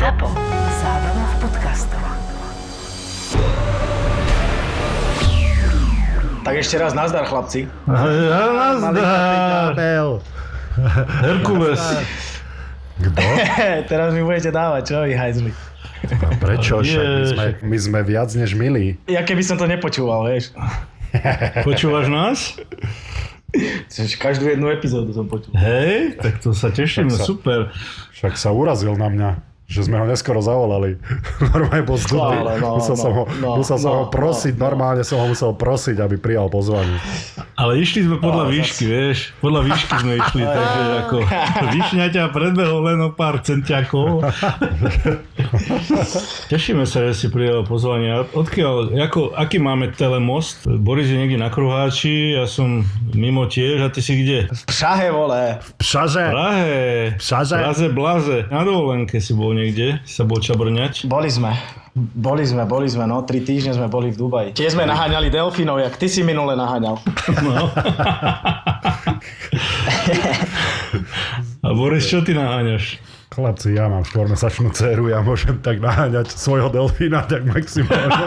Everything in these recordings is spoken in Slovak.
Zábov podkastov. Tak ešte raz nazdar, chlapci. Nazdar. Herkules. Kto? Teraz mi budete dávať, čo vy hajzli? Prečo? My sme viac než milí. Ja keby som to nepočúval, vieš. Počúvaš nás? Každú jednu epizódu som počul. Hej, tak to sa teším, super. Však sa urazil na mňa, že sme ho neskoro zavolali. Normálne bol zludný. Musel som ho prosiť, aby prijal pozvanie. Ale išli sme podľa výšky, vieš. Podľa výšky sme išli, takže ako výšňa ťa predbehol len o pár centiakov. Tešíme sa, že si prijal pozvanie. Odkiaľ, aký máme telemost? Boris je niekde na Kruháči, ja som mimo tiež, a ty si kde? V Prahe, vole. V Prahe. V Prahe. Blaze. Na dovolenke si bol niekde, sa bol Čabrňač. Boli sme, no. 3 týždne sme boli v Dubaji. Tie sme naháňali delfínov, jak ty si minule naháňal. No. A Boris, čo ty naháňaš? Chlapci, ja mám 4-mesačnú dceru, ja môžem tak naháňať svojho delfína, tak maximálne.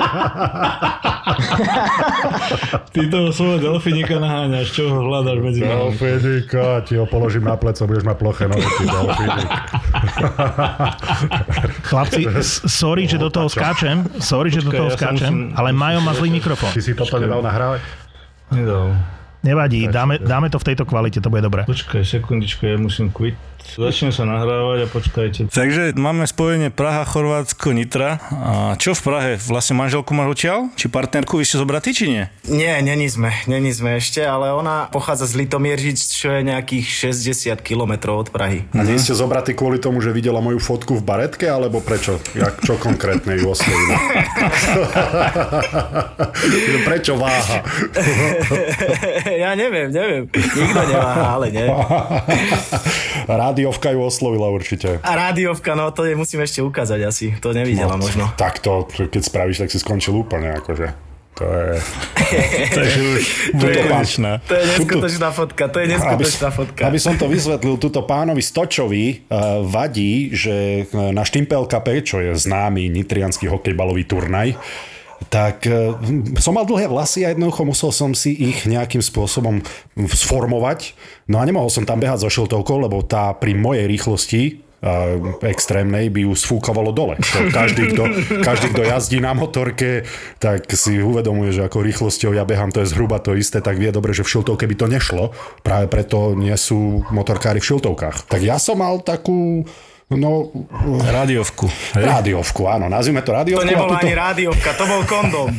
Ty toho svojho delfínika naháňaš, čo ho hľadaš medzi nami? Delfínika, ti ho položím na pleco, budeš mať ploché nohy, ty delfínik. Chlapci, sorry, že do toho skáčem, ale Majo má zlý mikrofón. Ty si toto nedal nahrávať? Nedal. Nevadí, dáme to v tejto kvalite, to bude dobré. Počkaj, sekundičku, ja musím quit. Začnem sa nahrávať a počkajte. Takže máme spojenie Praha, Chorvátsko, Nitra. A čo v Prahe? Vlastne manželku máš odtiaľ? Či partnerku? Vy ste zobrati, či nie? Nie, není sme ešte, ale ona pochádza z Litomieržic, čo je nejakých 60 km od Prahy. A nie ste zobrati kvôli tomu, že videla moju fotku v baretke, alebo prečo? Čo konkrétne ju oslovilo? Prečo váha? Ja neviem. Nikto neváha, ale nie. Rádiovka ju oslovila určite. A rádiovka, no to musím ešte ukázať asi. To nevidela možno. Tak to, keď spravíš, tak si skončil úplne akože. To je... to je neskutočná fotka. Aby som to vysvetlil, túto pánovi Stočovi vadí, že na Team PLKP, čo je známy nitriansky hokejbalový turnaj, tak som mal dlhé vlasy a jednoducho musel som si ich nejakým spôsobom sformovať. No a nemohol som tam behať so šiltovkou, lebo tá pri mojej rýchlosti extrémnej by ju sfúkovalo dole. Každý, kto jazdí na motorke, tak si uvedomuje, že ako rýchlosťou ja behám, to je zhruba to isté, tak vie dobre, že v šiltovke by to nešlo. Práve preto nie sú motorkári v šiltovkách. Tak ja som mal takú... No, rádiovku. Hej? Rádiovku, áno, nazvime to rádiovku. To nebola ani rádiovka, to bol kondom.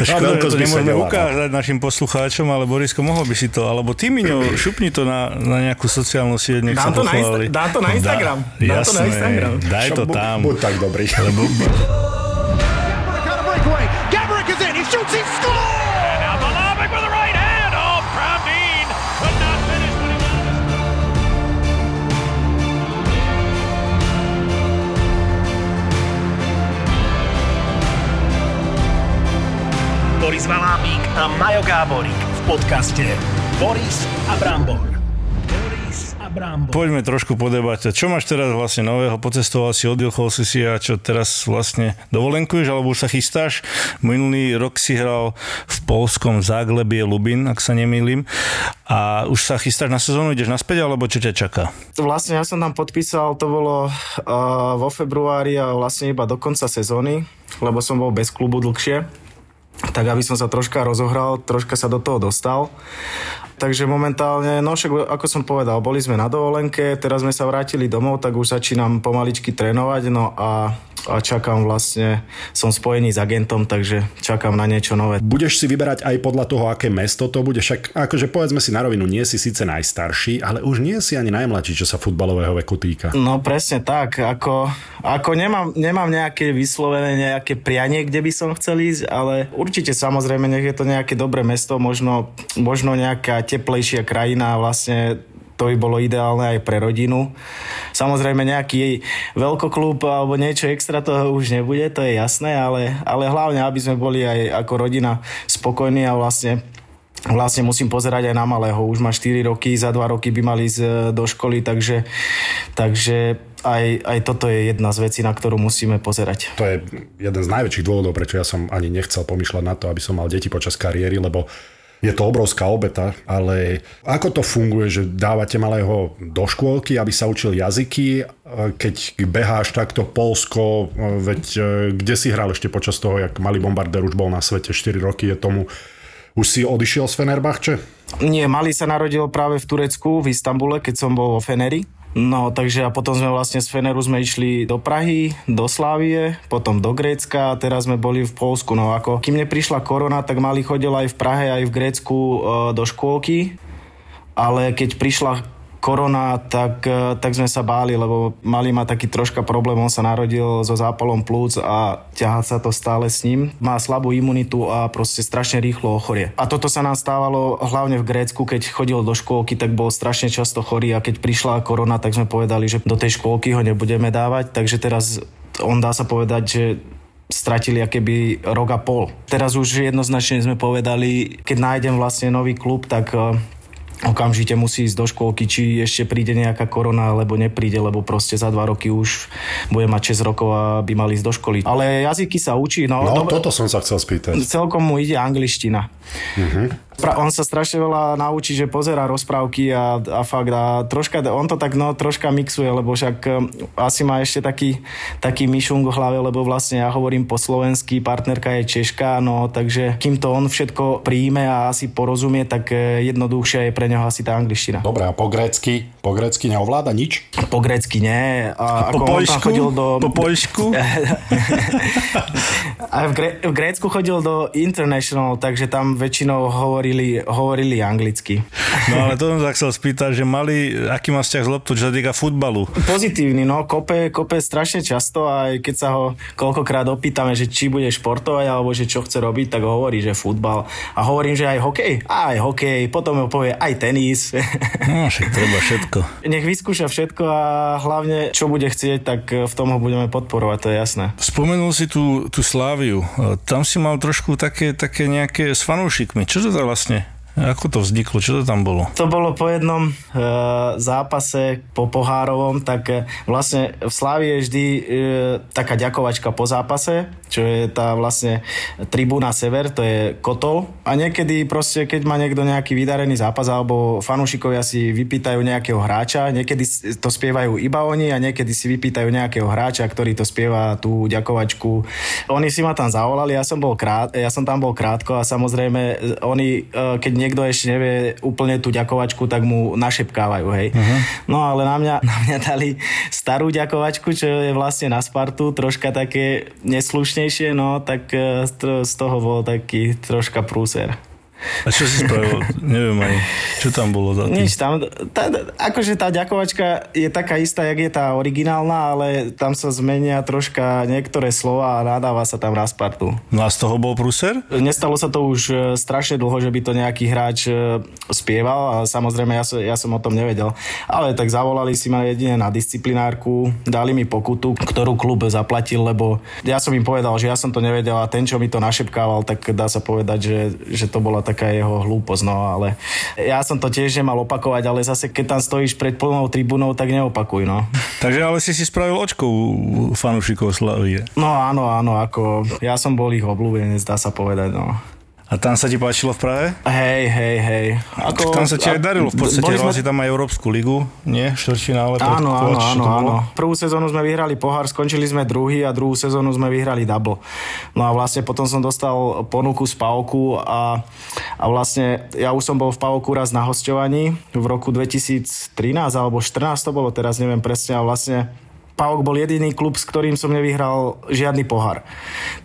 Škoda, to nemôžeme ukázať našim poslucháčom, ale Borisko, mohol by si to, alebo ty, Miňo, šupni to na nejakú sociálnu sieť, nech sa pochválili. Dám to na Instagram. Daj to tam. Buď tak dobrý. Boris Valámík a Majo Gáborík v podcaste Boris Abramov. Poďme trošku podebaťať. Čo máš teraz vlastne nového? Pocestoval si, oddychol si a čo teraz vlastne dovolenkuješ, alebo už sa chystáš? Minulý rok si hral v poľskom Zagłębie Lubin, ak sa nemýlim. A už sa chystáš na sezónu? Ideš naspäť, alebo čo ťa čaká? Vlastne ja som tam podpísal, to bolo vo februári a vlastne iba do konca sezóny, lebo som bol bez klubu dlhšie. Tak aby som sa troška rozohral, troška sa do toho dostal. Takže momentálne, no však ako som povedal, boli sme na dovolenke, teraz sme sa vrátili domov, tak už začínam pomaličky trénovať, no a čakám vlastne, som spojený s agentom, takže čakám na niečo nové. Budeš si vyberať aj podľa toho, aké mesto to bude, však akože povedzme si na rovinu, nie si síce najstarší, ale už nie si ani najmladší, čo sa futbalového veku týka. No presne tak, ako nemám nejaké vyslovené nejaké prianie, kde by som chcel ísť, ale určite samozrejme, nech je to nejaké dobré mesto, možno nejaká teplejšia krajina vlastne. To by bolo ideálne aj pre rodinu. Samozrejme nejaký veľkoklub alebo niečo extra toho už nebude, to je jasné, ale hlavne, aby sme boli aj ako rodina spokojní a vlastne vlastne musím pozerať aj na malého. Už má 4 roky, za 2 roky by mal ísť do školy, takže aj toto je jedna z vecí, na ktorú musíme pozerať. To je jeden z najväčších dôvodov, prečo ja som ani nechcel pomýšľať na to, aby som mal deti počas kariéry, lebo je to obrovská obeta, ale ako to funguje, že dávate malého do škôlky, aby sa učil jazyky, keď beháš takto Poľsko, veď kde si hral ešte počas toho, jak malý bombardér už bol na svete, 4 roky je tomu. Už si odišiel z Fenerbahče? Nie, malý sa narodil práve v Turecku, v Istambule, keď som bol vo Feneri. No, takže a potom sme vlastne z Feneru sme išli do Prahy, do Slavie, potom do Grécka a teraz sme boli v Poľsku. No ako, kým neprišla korona, tak malý chodil aj v Prahe, aj v Grécku do škôlky, ale keď prišla korona, tak sme sa báli, lebo malý má taký troška problém, on sa narodil so zápalom plúc a ťahá sa to stále s ním. Má slabú imunitu a proste strašne rýchlo ochorie. A toto sa nám stávalo hlavne v Grécku, keď chodil do škôlky, tak bol strašne často chorý a keď prišla korona, tak sme povedali, že do tej škôlky ho nebudeme dávať, takže teraz on dá sa povedať, že stratili akéby rok a pol. Teraz už jednoznačne sme povedali, keď nájdem vlastne nový klub, tak okamžite musí ísť do škôlky, či ešte príde nejaká korona, alebo nepríde, lebo proste za 2 roky už bude mať 6 rokov a by mal ísť do školy. Ale jazyky sa učí. No toto som sa chcel spýtať. Celkom mu ide angličtina. Mhm. On sa strašne veľa naučí, že pozerá rozprávky a fakt a troška, on to tak troška mixuje, lebo však asi má ešte taký myšung v hlave, lebo vlastne ja hovorím po slovensky, partnerka je Češka, no takže kým to on všetko príjme a asi porozumie, tak jednoduchšia je pre neho asi tá angličtina. Dobre, a po grécky neovláda nič? Po grécky nie. A po poľsku? Po poľsku? A v Grécku chodil do International, takže tam väčšinou hovorili anglicky. No ale to som sa chcel spýtať, že mali, aký má vzťah z loptu, čo sa týka futbalu? Pozitívny, no, kope strašne často a keď sa ho koľkokrát opýtame, že či bude športovať alebo že čo chce robiť, tak hovorí, že futbal. A hovorím, že aj hokej, potom ho povie aj tenis. No, však treba všetko. Nech vyskúša všetko a hlavne, čo bude chcieť, tak v tom ho budeme podporovať, to je jasné. Spomenul si tú Sláviu. Tam si mal trošku také nejaké s fanúšikmi. Čo to teda vlastne? Ako to vzniklo? Čo to tam bolo? To bolo po jednom zápase, po pohárovom, tak vlastne v Slávii je vždy taká ďakovačka po zápase, čo je tá vlastne tribúna sever, to je kotol. A niekedy proste, keď má niekto nejaký vydarený zápas, alebo fanúšikovia si vypýtajú nejakého hráča, niekedy to spievajú iba oni a niekedy si vypýtajú nejakého hráča, ktorý to spieva tú ďakovačku. Oni si ma tam zavolali, ja som tam bol krátko a samozrejme oni, keď niekto ešte nevie úplne tú ďakovačku, tak mu našepkávajú, hej. Uh-huh. No ale na mňa dali starú ďakovačku, čo je vlastne na Spartu, troška také neslušnejšie, no tak z toho bol taký troška prúser. A čo si spravil? Neviem aj, čo tam bolo za tým? Nič, akože tá ďakovačka je taká istá, jak je tá originálna, ale tam sa zmenia troška niektoré slova a nadáva sa tam na Spartu. No a z toho bol prúser? Nestalo sa to už strašne dlho, že by to nejaký hráč spieval a samozrejme ja som o tom nevedel. Ale tak zavolali si ma jedine na disciplinárku, dali mi pokutu, ktorú klub zaplatil, lebo ja som im povedal, že ja som to nevedel a ten, čo mi to našepkával, tak dá sa povedať, že to bola taká jeho hlúposť, no ale ja som to tiež nemal opakovať, ale zase keď tam stojíš pred plnou tribúnou, tak neopakuj, no. Takže ale si spravil očko u fanúšikov Slavie. No áno, ako ja som bol ich obľúbenec, dá sa povedať, no. A tam sa ti páčilo v Prahe? Hej. Ako, tam sa ti aj darilo v podstate, hral si tam aj Európsku ligu, nie? Štvrťfinále. Áno. Prvú sezónu sme vyhrali pohár, skončili sme druhý a druhú sezónu sme vyhrali double. No a vlastne potom som dostal ponuku z PAOKu a vlastne ja už som bol v PAOKu raz na hosťovaní v roku 2013 alebo 14 to bolo, teraz neviem presne, a vlastne PAOK bol jediný klub, s ktorým som nevyhral žiadny pohár.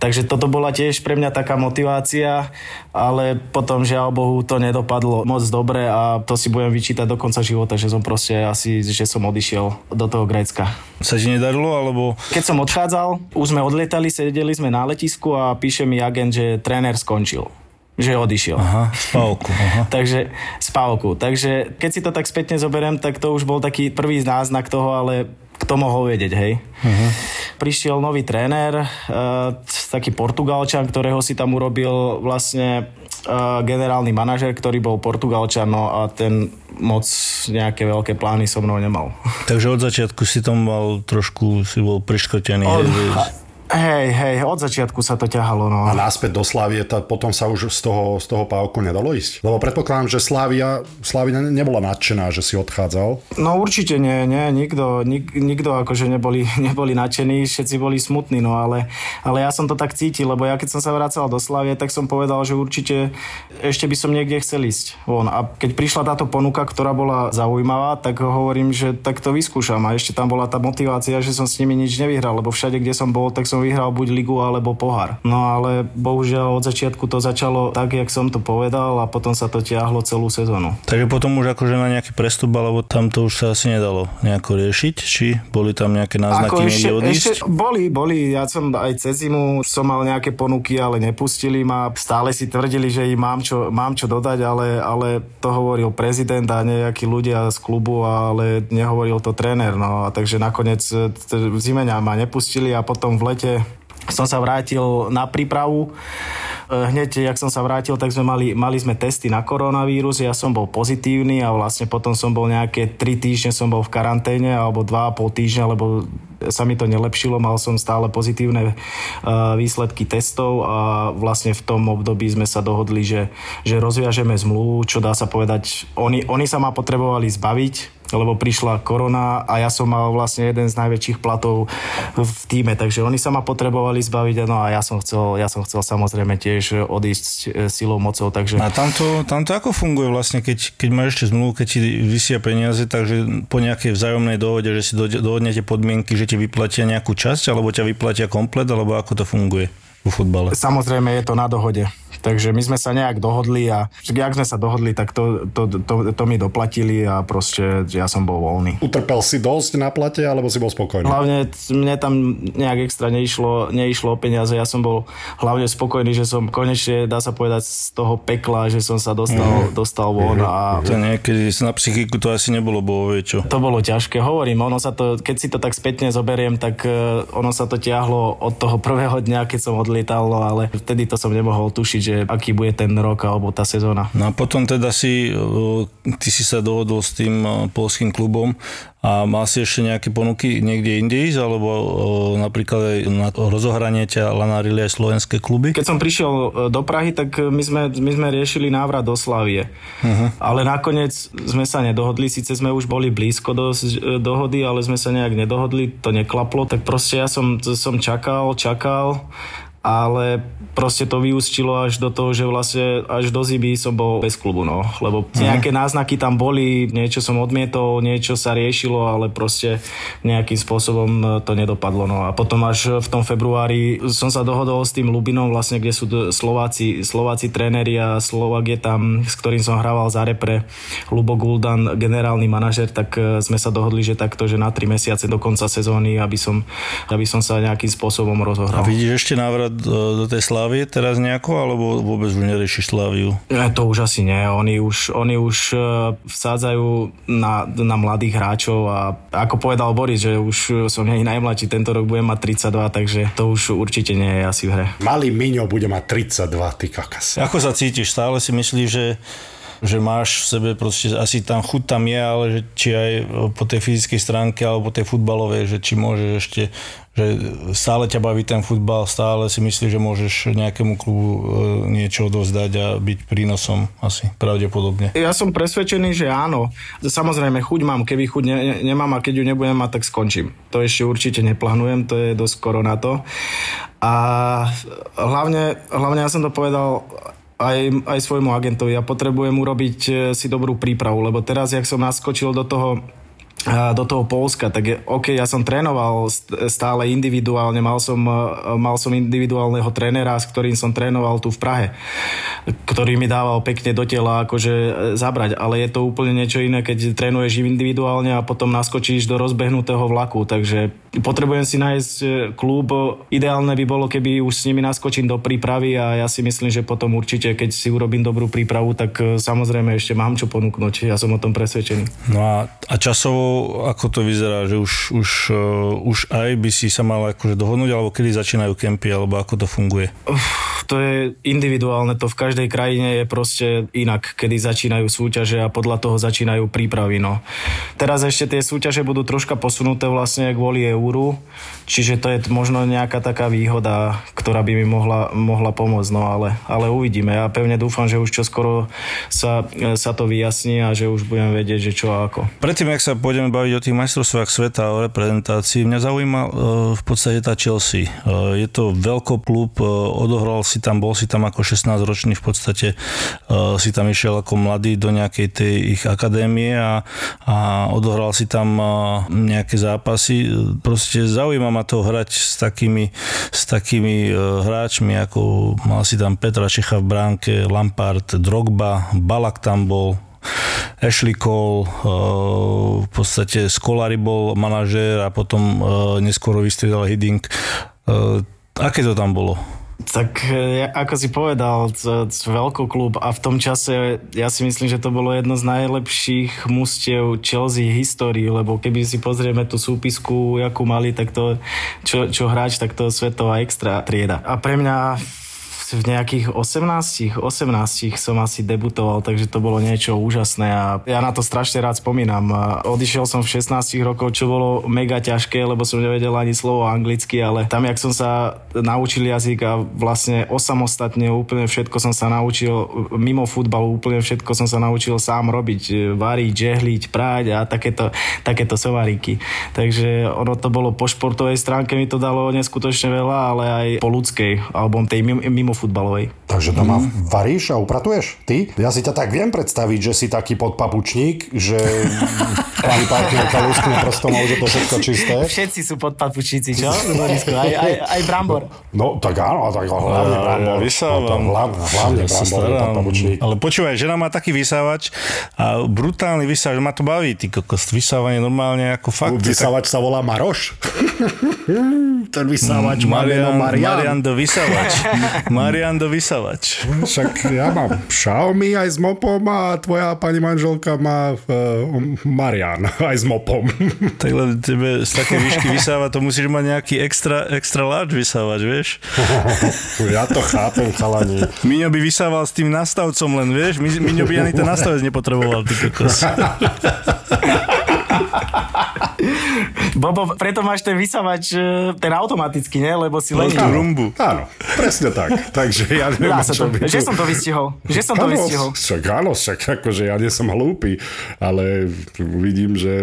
Takže toto bola tiež pre mňa taká motivácia, ale potom, žiaľ Bohu, to nedopadlo moc dobre a to si budem vyčítať do konca života, že som proste asi, že som odišiel do toho Grécka. Sa ti nedarilo, alebo? Keď som odchádzal, už sme odletali, sedeli sme na letisku a píše mi agent, že tréner skončil. Že odišiel. Aha, z PAOKu. Takže keď si to tak spätne zoberiem, tak to už bol taký prvý náznak toho, ale kto mohol vedieť, hej. Uh-huh. Prišiel nový tréner, taký Portugalčan, ktorého si tam urobil vlastne generálny manažer, ktorý bol Portugalčan, no a ten moc nejaké veľké plány so mnou nemal. Takže od začiatku si tam mal trošku, si bol priškotený. Hej, od začiatku sa to ťahalo. No. A náspäť do Slavie, potom sa už z toho PAOK-u nedalo ísť? Lebo predpokladám, že Slavia nebola nadšená, že si odchádzal. No určite nie, nikto akože neboli nadšení, všetci boli smutní, no ale ja som to tak cítil, lebo ja keď som sa vracal do Slavie, tak som povedal, že určite ešte by som niekde chcel ísť von. A keď prišla táto ponuka, ktorá bola zaujímavá, tak hovorím, že tak to vyskúšam. A ešte tam bola tá motivácia, že som s nimi nič nevyhral, lebo všade, kde som bol, tak som vyhral buď ligu alebo pohár. No ale bohužiaľ od začiatku to začalo tak, jak som to povedal, a potom sa to ťahlo celú sezónu. Takže potom už akože na nejaký prestup, alebo tam to už sa asi nedalo nejako riešiť? Či boli tam nejaké náznaky niekde odísť? Boli. Ja som aj cez zimu som mal nejaké ponuky, ale nepustili ma. Stále si tvrdili, že im mám čo dodať, ale to hovoril prezident a nejakí ľudia z klubu, ale nehovoril to tréner. No a takže nakoniec v zime ma nepustili a potom v lete som sa vrátil na prípravu. Hneď, jak som sa vrátil, tak sme mali sme testy na koronavírus. Ja som bol pozitívny a vlastne potom som bol nejaké 3 týždne som bol v karanténe, alebo 2,5 týždňa, lebo sa mi to nelepšilo. Mal som stále pozitívne výsledky testov a vlastne v tom období sme sa dohodli, že rozviažeme zmluvu, čo dá sa povedať. Oni sa ma potrebovali zbaviť, lebo prišla korona a ja som mal vlastne jeden z najväčších platov v tíme, takže oni sa ma potrebovali zbaviť, no a ja som chcel samozrejme tiež odísť silou, mocou, takže... A tamto ako funguje vlastne, keď máš ešte zmluvu, keď ti visia peniaze, takže po nejakej vzájomnej dohode, že si dohodnete podmienky, že ti vyplatia nejakú časť, alebo ťa vyplatia komplet, alebo ako to funguje vo futbale? Samozrejme je to na dohode. Takže my sme sa nejak dohodli a jak sme sa dohodli, tak to mi doplatili a proste ja som bol voľný. Utrpel si dosť na plate, alebo si bol spokojný? Hlavne mne tam nejak extra neišlo o peniaze. Ja som bol hlavne spokojný, že som konečne, dá sa povedať, z toho pekla, že som sa dostal von. A... To niekedy na psychiku to asi nebolo, čo? To bolo ťažké. Hovorím, keď si to tak spätne zoberiem, tak ono sa to tiahlo od toho prvého dňa, keď som odlietal, ale vtedy to som nemohol tušiť, že aký bude ten rok alebo tá sezóna. No a potom teda ty si sa dohodol s tým poľským klubom a mal si ešte nejaké ponuky niekde inde ísť, alebo napríklad aj na rozohranie ťa lanárili aj slovenské kluby? Keď som prišiel do Prahy, tak my sme riešili návrat do Slavie. Uh-huh. Ale nakoniec sme sa nedohodli, síce sme už boli blízko do dohody, ale sme sa nejak nedohodli, to neklaplo, tak proste ja som čakal, ale proste to vyústilo až do toho, že vlastne až do zimy som bol bez klubu, no. Lebo nejaké náznaky tam boli, niečo som odmietol, niečo sa riešilo, ale proste nejakým spôsobom to nedopadlo, no. A potom až v tom februári som sa dohodol s tým Lubinom, vlastne, kde sú Slováci tréneri a Slovák je tam, s ktorým som hrával za repre, Lubo Guldan, generálny manažer, tak sme sa dohodli, že takto, že na 3 mesiace do konca sezóny, aby som sa nejakým spôsobom rozohral. A vidíš ešte návrat do tej Slávie teraz nejako, alebo vôbec už neriešiš Sláviu? To už asi nie. Oni už vsádzajú na mladých hráčov a ako povedal Boris, že už som nie najmladší, tento rok budem mať 32, takže to už určite nie je asi v hre. Malý Miňo bude mať 32, ty kakas. Ako sa cítiš? Stále si myslíš, že máš v sebe proste, asi tam chuť tam je, ale že či aj po tej fyzickej stránke alebo po tej futbalovej, že či môžeš ešte, že stále ťa baví ten futbal, stále si myslíš, že môžeš nejakému klubu niečo odovzdať a byť prínosom asi pravdepodobne. Ja som presvedčený, že áno. Samozrejme, chuť mám, keby chuť nemám a keď ju nebudem mať, tak skončím. To ešte určite neplánujem, to je dosť skoro na to. A hlavne ja som to povedal aj svojmu agentovi. Ja potrebujem urobiť si dobrú prípravu, lebo teraz, jak som naskočil do toho Poľska, tak ja som trénoval stále individuálne, mal som individuálneho trénera, s ktorým som trénoval tu v Prahe, ktorý mi dával pekne do tela akože zabrať, ale je to úplne niečo iné, keď trénuješ individuálne a potom naskočíš do rozbehnutého vlaku, takže potrebujem si nájsť klub, ideálne by bolo, keby už s nimi naskočím do prípravy a ja si myslím, že potom určite, keď si urobím dobrú prípravu, tak samozrejme ešte mám čo ponúknuť, ja som o tom presvedčený. No a časovo ako to vyzerá, že už aj by si sa mal akože dohodnúť, alebo kedy začínajú kempy, alebo ako to funguje? To je individuálne, to v každej krajine je proste inak, kedy začínajú súťaže a podľa toho začínajú prípravy. No. Teraz ešte tie súťaže budú troška posunuté vlastne kvôli euru, čiže to je možno nejaká taká výhoda, ktorá by mi mohla pomôcť, no ale uvidíme. Ja pevne dúfam, že už čoskoro sa to vyjasní a že už budem vedieť, že čo a ako. Predtým, ak sa pôjdeme baviť o tých majstrovstvách sveta, o reprezentácii, mňa zaujíma v podstate tá Chelsea. Je to veľký klub, odohral si tam, bol si tam ako 16-ročný v podstate, si tam išiel ako mladý do nejakej tej ich akadémie a odohral si tam nejaké zápasy. Proste zaujíma ma to hrať s takými hráčmi, ako mal si tam Petra Čecha v bránke, Lampard, Drogba, Balak tam bol, Ashley Cole, v podstate Scolari bol manažér a potom neskôr vystriedal Hiddink. Aké to tam bolo? Tak ako si povedal, veľký klub a v tom čase ja si myslím, že to bolo jedno z najlepších mužstiev Chelsea v histórii, lebo keby si pozrieme tú súpisku, jakú mali, tak to, čo hráč, tak to svetová extra trieda. A pre mňa v nejakých 18 som asi debutoval, takže to bolo niečo úžasné a ja na to strašne rád spomínam. Odišiel som v 16 rokoch, čo bolo mega ťažké, lebo som nevedel ani slovo anglicky, ale tam, jak som sa naučil jazyk a vlastne osamostatne úplne všetko som sa naučil, mimo futbalu úplne všetko som sa naučil sám robiť, variť, žehliť, prať a takéto sovaríky. Takže ono to bolo po športovej stránke, mi to dalo neskutočne veľa, ale aj po ľudskej, alebo tej mimo futbalovej. Takže doma varíš a upratuješ? Ty? Ja si ťa tak viem predstaviť, že si taký podpapučník, že pani partnerka luskne prstom a už je to všetko čisté. Všetci sú podpapučníci, čo? Aj brambor. No tak áno, tak hlavne brambor. Vysávam. No, hlavne brambor je podpapučník. Ale počúvaj, žena má taký vysávač a brutálny vysávač, ma to baví, ty kokos. Vysávanie normálne ako fakt. Vysávač tak sa volá Maroš. Ten vysávač Marian do vysávač. Marian do vysavač. Však ja mám Xiaomi aj s mopom a tvoja pani manželka má Marian aj s mopom. Tak len tebe z také výšky vysáva, to musíš mať nejaký extra large vysávač, vieš? Ja to chápem, chalani. Miňo by vysával s tým nastavcom len, vieš? Miňo by ani ten nastavec nepotreboval, ty kokos. Bobo, preto máš ten vysavač ten automatický, ne? Lebo si len rumbu. Áno, presne tak. Takže ja neviem, čo by... Že som to vystihol. Však áno, však akože ja nie som hlúpy, ale vidím, že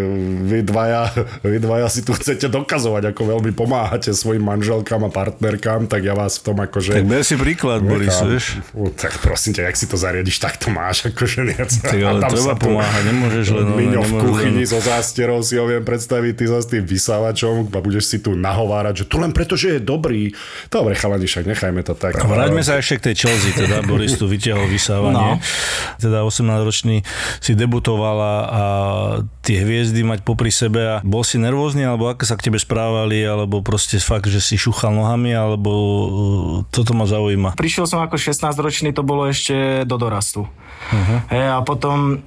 vy dvaja si tu chcete dokazovať, ako veľmi pomáhate svojim manželkám a partnerkám, tak ja vás v tom akože... Tak si príklad, Boris, vieš? Tak prosím ťa, jak si to zariadiš, tak to máš, akože niec. Tak ale treba pomáhať, nemôžeš len... Miňo v kuchyni zo zástierov si ho viem predstaviť, ty sa s tým vysávačom a budeš si tu nahovárať, že tu len preto, že je dobrý. Dobre, chalani, však nechajme to tak. Vráťme sa ešte k tej Chelsea, teda Boris tu vytiahol vysávanie. No. Teda 18-ročný si debutovala a tie hviezdy mať popri sebe a bol si nervózny, alebo ako sa k tebe správali, alebo proste fakt, že si šúchal nohami, alebo toto ma zaujíma. Prišiel som ako 16-ročný, to bolo ešte do dorastu. Uh-huh. A potom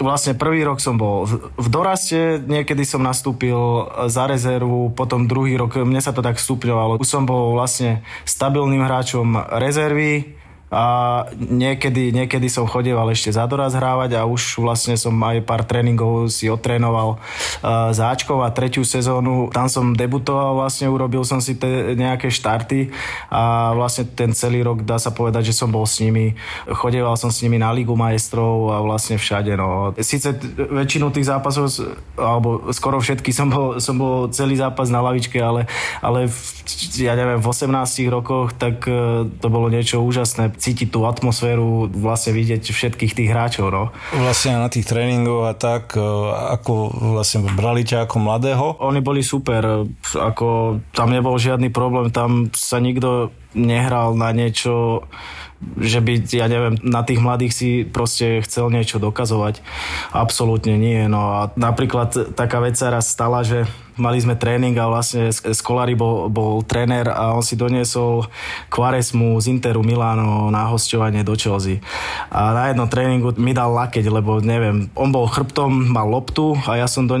vlastne prvý rok som bol v doraste, niekedy som nastúpil za rezervu, potom druhý rok, mne sa to tak stupňovalo. Už som bol vlastne stabilným hráčom rezervy a niekedy som chodieval ešte za doraz hrávať a už vlastne som aj pár tréningov si odtrénoval za Ačkov a tretiu sezónu. Tam som debutoval vlastne, urobil som si nejaké štarty a vlastne ten celý rok dá sa povedať, že som bol s nimi. Chodieval som s nimi na Ligu majstrov a vlastne všade. No. Sice väčšinu tých zápasov, alebo skoro všetky som bol celý zápas na lavičke, ale ja neviem, v 18 rokoch tak to bolo niečo úžasné. Cítiť tú atmosféru, vlastne vidieť všetkých tých hráčov, no. Vlastne na tých tréningoch a tak, ako vlastne brali ťa ako mladého? Oni boli super, ako tam nebol žiadny problém, tam sa nikto nehral na niečo, že by, ja neviem, na tých mladých si proste chcel niečo dokazovať. Absolútne nie. No a napríklad taká vec sa raz stala, že mali sme tréning a vlastne Scolari bol tréner a on si doniesol Quaresmu z Interu Milano na hosťovanie do Chelsea. A na jednom tréningu mi dal lakeť, lebo neviem, on bol chrbtom, mal loptu a ja som do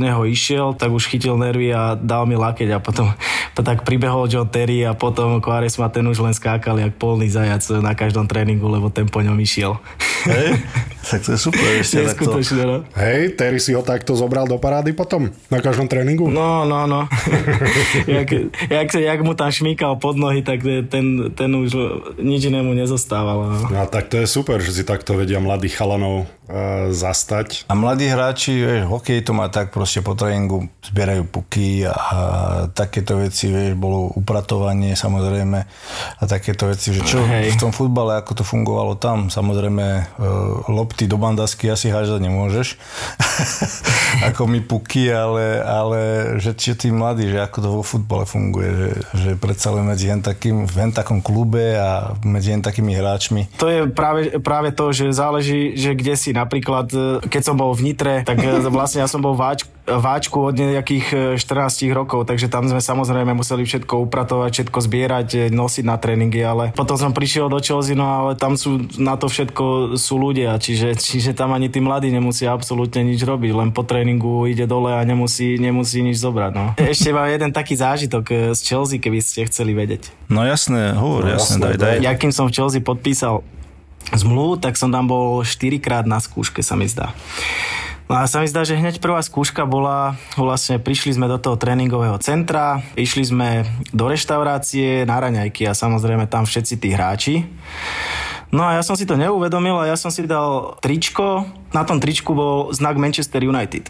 neho išiel, tak už chytil nervy a dal mi lakeť a potom tak pribehol John Terry a potom Quaresma, ten už len skákal jak polný zajac na každom tréningu, lebo ten po ňom išiel. Hej, tak to je super. Neskutočne, no. Hej, Terry si ho takto zobral do parády potom na každom tréningu. No. jak mu tam šmíkal pod nohy, tak ten už nič inému nezostával. No tak to je super, že si takto vedia mladých chalanov zastať. A mladí hráči, vieš, hokej to má tak, proste po tréningu zbierajú puky a takéto veci, vieš, bolo upratovanie samozrejme a takéto veci, že čo v tom futbale, ako to fungovalo tam, samozrejme lopty do bandasky asi hážať nemôžeš, ako my puky, ale že či tí mladí, že ako to vo futbale funguje, že predsa len medzi v takom klube a medzi takými hráčmi. To je práve to, že záleží, že kde si. Napríklad, keď som bol v Nitre, tak vlastne ja som bol váčku od nejakých 14 rokov, takže tam sme samozrejme museli všetko upratovať, všetko zbierať, nosiť na tréningy, ale potom som prišiel do Chelsea, no ale tam sú na to všetko sú ľudia, čiže tam ani tí mladí nemusia absolútne nič robiť, len po tréningu ide dole a nemusí nič zobrať. No. Ešte mám jeden taký zážitok z Chelsea, keby ste chceli vedieť. No jasné, daj. Ja kým som v Chelsea podpísal zmluvu, tak som tam bol 4-krát na skúške, sa mi zdá. A sa mi zdá, že hneď prvá skúška bola, vlastne prišli sme do toho tréningového centra, išli sme do reštaurácie na raňajky a samozrejme tam všetci tí hráči. No a ja som si to neuvedomil a ja som si dal tričko. Na tom tričku bol znak Manchester United.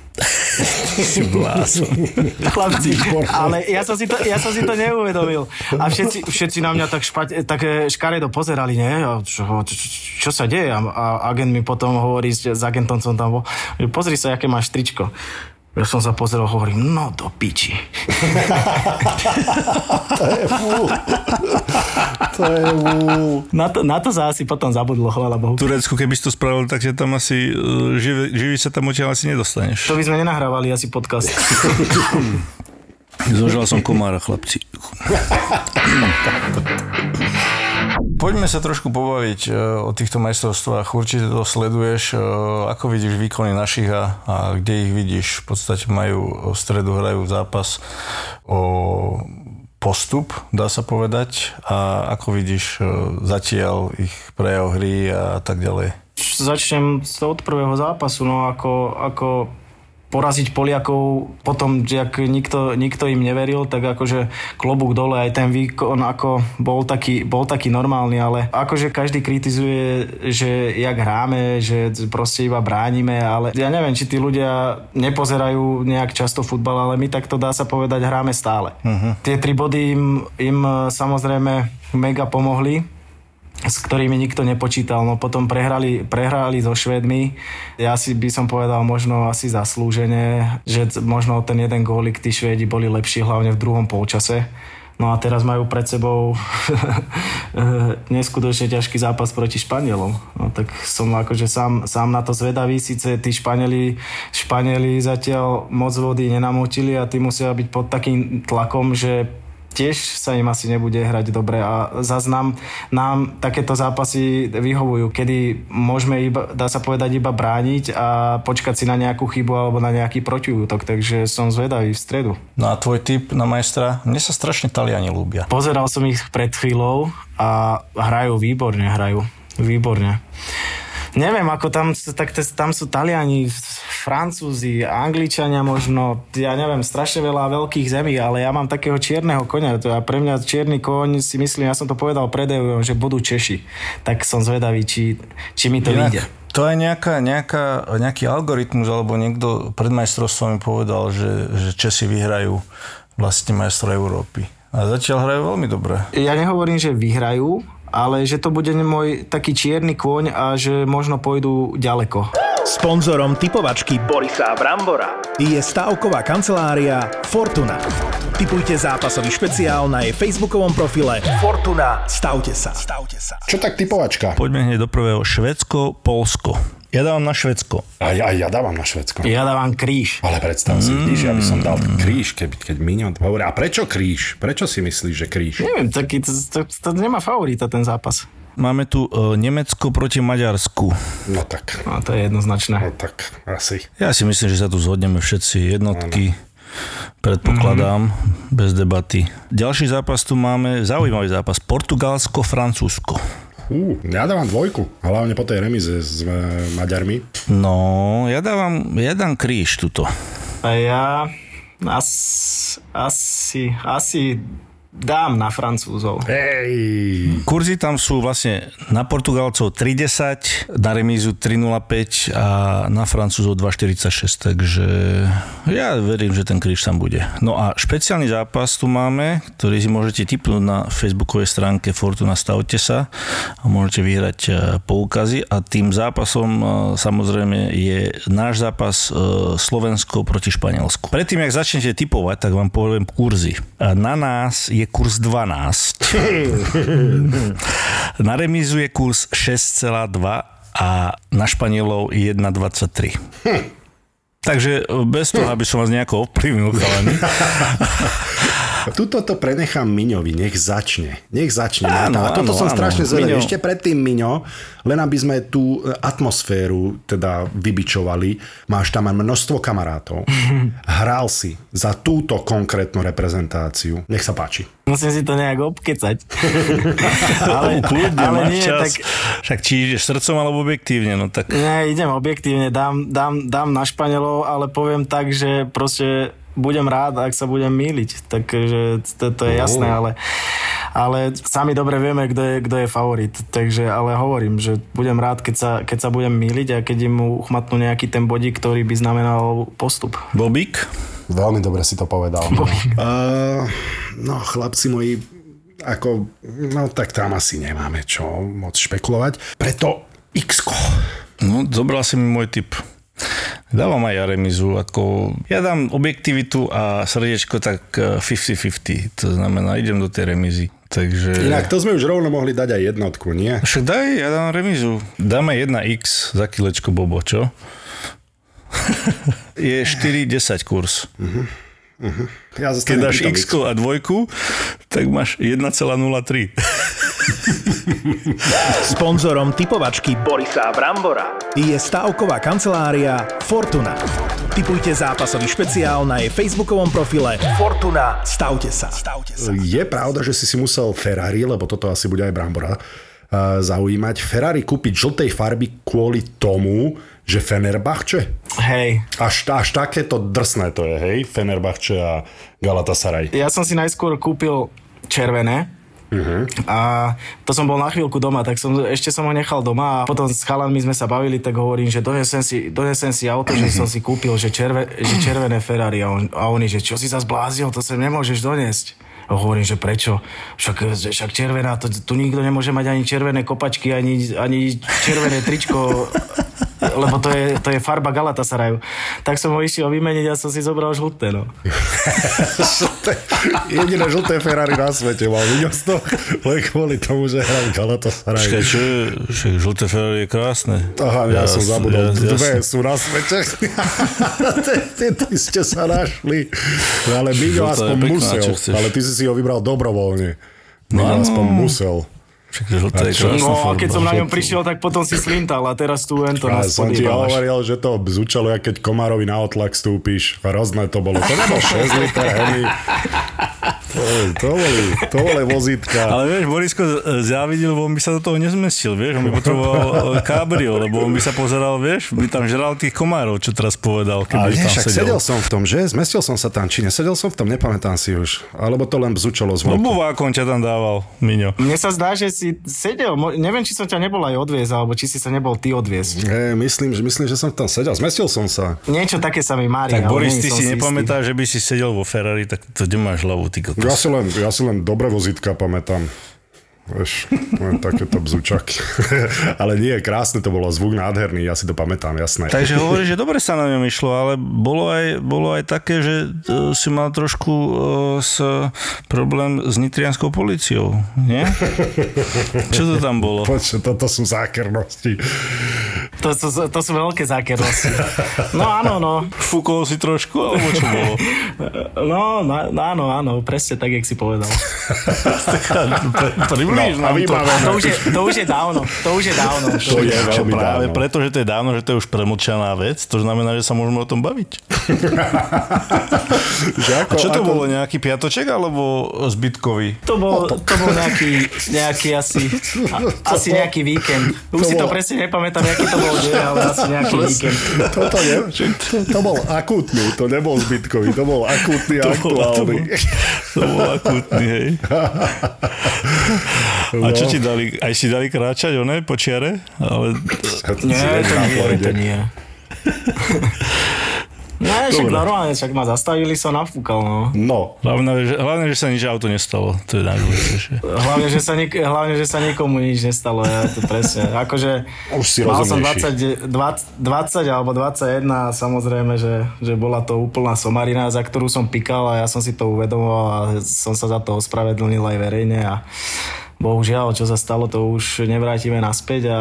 Chlapci, ale ja som si to neuvedomil. A všetci na mňa tak škaredo pozerali, nie? Čo sa deje? A agent mi potom hovorí, s agentom som tam bol, pozri sa, aké máš tričko. Ja som sa pozrel, hovorím, no do piči. To je fú. Na to sa asi potom zabudlo, chvála Bohu. V Turecku, keby si to spravil, takže tam asi živý sa tam odtiaľ asi nedostaneš. To by sme nenahrávali asi podcast. Zožal som komára, chlapci. Poďme sa trošku pobaviť o týchto majstrovstvách. Určite to sleduješ. Ako vidíš výkony našich a kde ich vidíš? V podstate majú v stredu, hrajú zápas o postup, dá sa povedať. A ako vidíš zatiaľ ich prejav hry a tak ďalej? Začnem od prvého zápasu. No ako poraziť Poliakov potom, jak nikto im neveril, tak akože klobúk dole, aj ten výkon ako bol taký normálny, ale akože každý kritizuje, že jak hráme, že proste iba bránime, ale ja neviem, či tí ľudia nepozerajú nejak často futbal, ale my takto, dá sa povedať, hráme stále. Uh-huh. Tie 3 body im samozrejme mega pomohli, s ktorými nikto nepočítal. No potom prehrali so Švédmi. Ja si by som povedal možno asi zaslúžene, že možno ten jeden gólik tí Švédi boli lepší, hlavne v druhom polčase. No a teraz majú pred sebou neskutočne ťažký zápas proti Španielom. No tak som akože sám na to zvedavý. Sice tí Španieli zatiaľ moc vody nenamotili a tí musia byť pod takým tlakom, že tiež sa im asi nebude hrať dobre a zase nám takéto zápasy vyhovujú, kedy môžeme iba, dá sa povedať, iba brániť a počkať si na nejakú chybu alebo na nejaký protiútok, takže som zvedavý v stredu. No a tvoj tip na majstra? Mne sa strašne Taliani ľúbia. Pozeral som ich pred chvíľou a hrajú výborne. Neviem, ako tam sú Taliani, Francúzi, Angličania možno, ja neviem, strašne veľa veľkých zemí, ale ja mám takého čierneho koňa. A pre mňa čierny koň, si myslím, ja som to povedal pred EUom, že budú Češi. Tak som zvedavý, či mi to vyjde. To je nejaký algoritmus, alebo niekto pred majstrovstvom mi povedal, že Česi vyhrajú vlastne majstra Európy. A zatiaľ hrajú veľmi dobre. Ja nehovorím, že vyhrajú, ale že to bude môj taký čierny kôň a že možno pôjdu ďaleko. Sponzorom typovačky Borisa Brambora je stávková kancelária Fortuna. Tipujte zápasový špeciál na jej facebookovom profile Fortuna. Stavte sa. Čo tak typovačka? Poďme hneď do prvého. Švédsko, Polsko. Ja dávam na Švédsko. Ja dávam na Švédsko. Ja dávam kríž. Ale predstav si, kríž, ja by som dal kríž, keď Minion hovorí. A prečo kríž? Prečo si myslíš, že kríž? Neviem, taký to nemá favorita ten zápas. Máme tu Nemecko proti Maďarsku. No tak. No to je jednoznačné. No tak, asi. Ja si myslím, že sa tu zhodneme všetci jednotky. Ano. Predpokladám, bez debaty. Ďalší zápas tu máme, zaujímavý zápas, Portugalsko-Francúzsko. Ja dávam dvojku, hlavne po tej remize s Maďarmi. No, ja dám kríž tuto. A ja asi dám na Francúzov. Hej. Kurzy tam sú vlastne na Portugalcov 3,10, na remízu 3,05 a na Francúzov 2,46, takže ja verím, že ten kríž tam bude. No a špeciálny zápas tu máme, ktorý si môžete tipnúť na facebookovej stránke Fortuna, stavte sa a môžete vyhrať poukazy a tým zápasom samozrejme je náš zápas Slovensko proti Španielsku. Predtým, jak začnete tipovať, tak vám poviem kurzy. Na nás je kurz 12. Na remízu je kurz 6,2 a na Španielov 1,23. Takže bez toho, aby som vás nejako ovplyvnil, chalani. Tuto to prenechám Miňovi, nech začne. Áno, a toto áno, som strašne zvedavý. Ešte predtým, Miňo, len aby sme tú atmosféru teda vybičovali. Máš tam množstvo kamarátov. Hral si za túto konkrétnu reprezentáciu. Nech sa páči. Musím si to nejak obkecať. ale nie, tak... Však či ideš srdcom alebo objektívne? No tak... Nie, idem objektívne, dám na Španielov, ale poviem tak, že proste... Budem rád, ak sa budem mýliť, takže to je jasné, ale sami dobre vieme, kto je favorit, takže ale hovorím, že budem rád, keď sa budem mýliť a keď im uchmatnú nejaký ten bodík, ktorý by znamenal postup. Bobík? Veľmi dobre si to povedal. No chlapci moji, tak tam asi nemáme čo moc špekulovať, preto X-ko. No, zobral si mi môj tip. Dávam aj ja remizu, ja dám objektivitu a srdiečko tak 50-50, to znamená idem do tej remizy. Takže... Inak to sme už rovno mohli dať aj jednotku, nie? Však daj, ja dám remizu. Dáme 1x za kilečko Bobo, čo? Je 4-10 kurz. Mhm. Uh-huh. Ja keď dáš x-ko a dvojku, tak máš 1,03. Sponzorom tipovačky Borisa Brambora je stávková kancelária Fortuna. Tipujte zápasový špeciál na jej facebookovom profile Fortuna. Stavte sa. Je pravda, že si musel Ferrari, lebo toto asi bude aj Brambora zaujímať. Ferrari kúpiť žltej farby kvôli tomu, že Fenerbahçe? Hej. Až takéto drsné to je, hej? Fenerbahçe a Galatasaray. Ja som si najskôr kúpil červené. Uh-huh. A to som bol na chvíľku doma, tak ešte som ho nechal doma a potom s chalanmi sme sa bavili, tak hovorím, že donesem si auto, že som si kúpil, že červené Ferrari a oni, že čo si sa zblázil, to sem nemôžeš doniesť. A hovorím, že prečo? Však červená, tu nikto nemôže mať ani červené kopačky, ani červené tričko, lebo to je farba Galatasarayu. Tak som ho išiel vymeniť a som si zobral žlté, no. Jediné žlté Ferrari na svete mal výnosť, len kvôli tomu, že hral Galatasarayu. Však žlté Ferrari je krásne. Aha, ja som zabudol, dve sú na svete. Ty ste sa našli. Ale Miňo aspoň musel, ale ty si si ho vybral dobrovoľne. No, aspoň musel. No a keď som na ňom prišiel, tak potom si slintal a teraz tu len to nás podívaš. Som ti hovoril, že to zúčalo, keď komárovi na otlak stúpiš. Hrozné to bolo. To nebol 6 liter hemi. To boli vozítka. Ale vieš, Borisko závidil, lebo on by sa do toho nezmestil, vieš, on by potreboval kábrio, lebo on by sa pozeral, vieš, by tam žral tých komárov, čo teraz povedal, keby tam sedel. Sedel som v tom, že? Zmestil som sa tam, či nesedel som v tom, nepamätám si už. Alebo to len bzučalo z voľku. Buvákom ťa tam dával, Miňo. Mne sa zdá, že si sedel, neviem, či som ťa nebol aj odviezť, alebo či si sa nebol ty odviezť. Myslím, že som tam sedel, zmestil som sa. Niečo také sa mi mári. Tak Boris, ty si nepamätáš, že by si sedel vo Ferrari, tak to kde máš hlavu, ty. Ja si len dobre vozítka pamätám. Vieš, takéto bzučaky. Ale nie, krásne to bolo, zvuk nádherný, ja si to pamätám, jasné. Takže hovoríš, že dobre sa na ňom išlo, ale bolo aj také, že si mal trošku problém s nitrianskou políciou, nie? Čo to tam bolo? Počkaj, toto sú zákernosti. To sú veľké zákernosti. No áno, no. Fúkol si trošku, alebo čo bolo? No, áno, presne tak, jak si povedal. To už je dávno. To je veľmi práve dávno. Preto, že to je dávno, že to je už premlčaná vec, to znamená, že sa môžeme o tom baviť. Ako, čo to bolo? Nejaký piatoček alebo zbytkový? To bol nejaký asi nejaký víkend. Už si to presne nepamätám, aký to bol deň, ale asi nejaký víkend. To bol akútny, to nebol zbytkový, to bol akútny a aktuálny. To bol akútny, hej. A čo ti dali? Aj si dali kráčať, one, po čiare? Ale... Nie, to nie. Ne, však normálne, však ma zastavili, som nafúkal, no. No. Hlavne, že sa nič auto nestalo, to je najdôležitejšie. Hlavne, že sa nikomu nič nestalo, ja to presne. Akože, už si mal som 20 alebo 21 a samozrejme, že bola to úplná somarina, za ktorú som pikal a ja som si to uvedomoval a som sa za to ospravedlnil aj verejne a bohužiaľ, čo sa stalo, to už nevrátime naspäť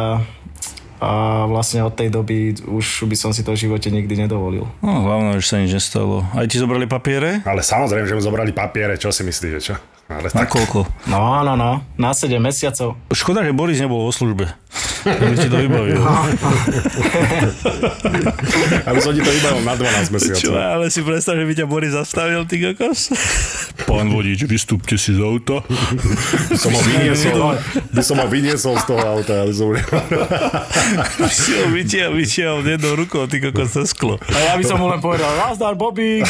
a vlastne od tej doby už by som si to v živote nikdy nedovolil. No hlavne, že sa nič nestalo. Aj ti zobrali papiere? Ale samozrejme, že mu zobrali papiere, čo si myslíš, že čo? Ale na tak... koľko? No, na 7 mesiacov. Škoda, že Boris nebol vo službe. Aby ti to vybavil. Aby som ti to vybavil na 12 mesiacov. Čo, ale si predstav, že by ťa Boris zastavil, ty kokos? Pán vodič, vystúpte si z auta. By som ho vyniesol z toho auta, ale som vytiahol jednou rukou, ty kokos, sa sklo. A ja by som mu len povedal, nazdar, Bobby.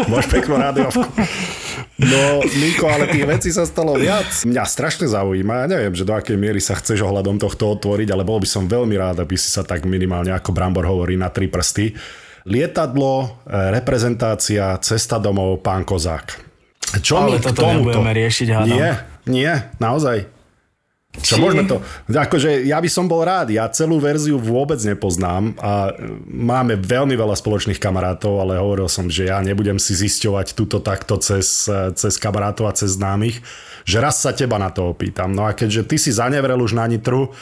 Máš peknú rádiovku. No, Niko, ale tých vecí sa stalo viac. Mňa strašne zaujíma. Ja neviem, že do akej miery sa chceš ohľadom tohto otvoriť, ale bol by som veľmi rád, aby si sa tak minimálne, ako Brambor hovorí, na 3 prsty. Lietadlo, reprezentácia, cesta domov, pán Kozák. Čo ale k tomuto? Nebudeme riešiť, hádam. Nie, naozaj. Čo môžeme to? Akože ja by som bol rád, ja celú verziu vôbec nepoznám a máme veľmi veľa spoločných kamarátov, ale hovoril som, že ja nebudem si zisťovať túto takto cez kamarátov a cez známych, že raz sa teba na to opýtam. No a keďže ty si zanevrel už na Nitru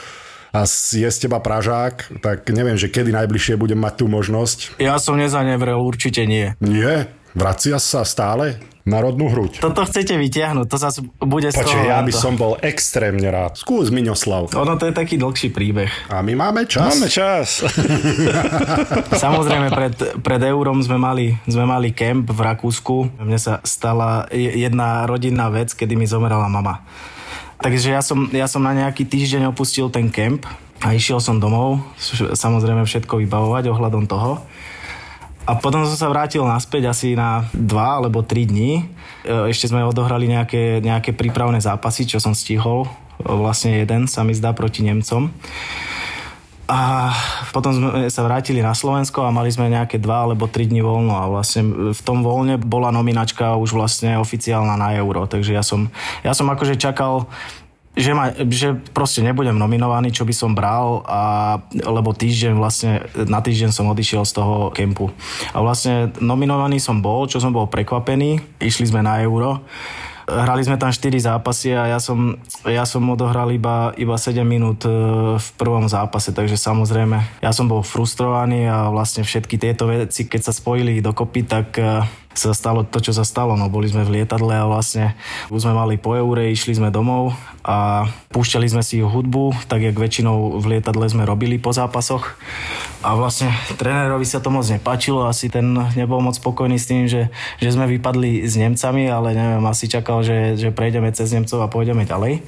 a je z teba Pražák, tak neviem, že kedy najbližšie budem mať tú možnosť. Ja som nezanevrel, určite nie. Nie? Vracia sa stále? Na rodnú hruď. Toto chcete vyťahnuť, to zase bude z toho. Počkaj, ja by som bol extrémne rád. Skús, Miňoslav. Ono to je taký dlhší príbeh. A my máme čas. Samozrejme, pred eurom sme mali kemp v Rakúsku. Mne sa stala jedna rodinná vec, kedy mi zomrela mama. Takže ja som na nejaký týždeň opustil ten kemp a išiel som domov. Samozrejme všetko vybavovať ohľadom toho. A potom som sa vrátil naspäť asi na 2 alebo 3 dní. Ešte sme odohrali nejaké prípravné zápasy, čo som stihol. Vlastne jeden sa mi zdá proti Nemcom. A potom sme sa vrátili na Slovensko a mali sme nejaké 2 alebo 3 dni voľno. A vlastne v tom voľne bola nominačka už vlastne oficiálna na euro. Takže ja som akože čakal... Že proste nebudem nominovaný, čo by som bral, lebo na týždeň som odišiel z toho kempu. A vlastne nominovaný som bol, čo som bol prekvapený. Išli sme na euro. Hrali sme tam 4 zápasy a ja som odohral iba 7 minút v prvom zápase, takže samozrejme ja som bol frustrovaný a vlastne všetky tieto veci, keď sa spojili dokopy, tak sa stalo to, čo sa stalo. No, boli sme v lietadle a vlastne už sme mali po eure, išli sme domov a púšťali sme si hudbu, tak jak väčšinou v lietadle sme robili po zápasoch. A vlastne trénerovi sa to moc nepáčilo, asi ten nebol moc spokojný s tým, že sme vypadli s Nemcami, ale neviem, asi čakal, že prejdeme cez Nemcov a pôjdeme ďalej.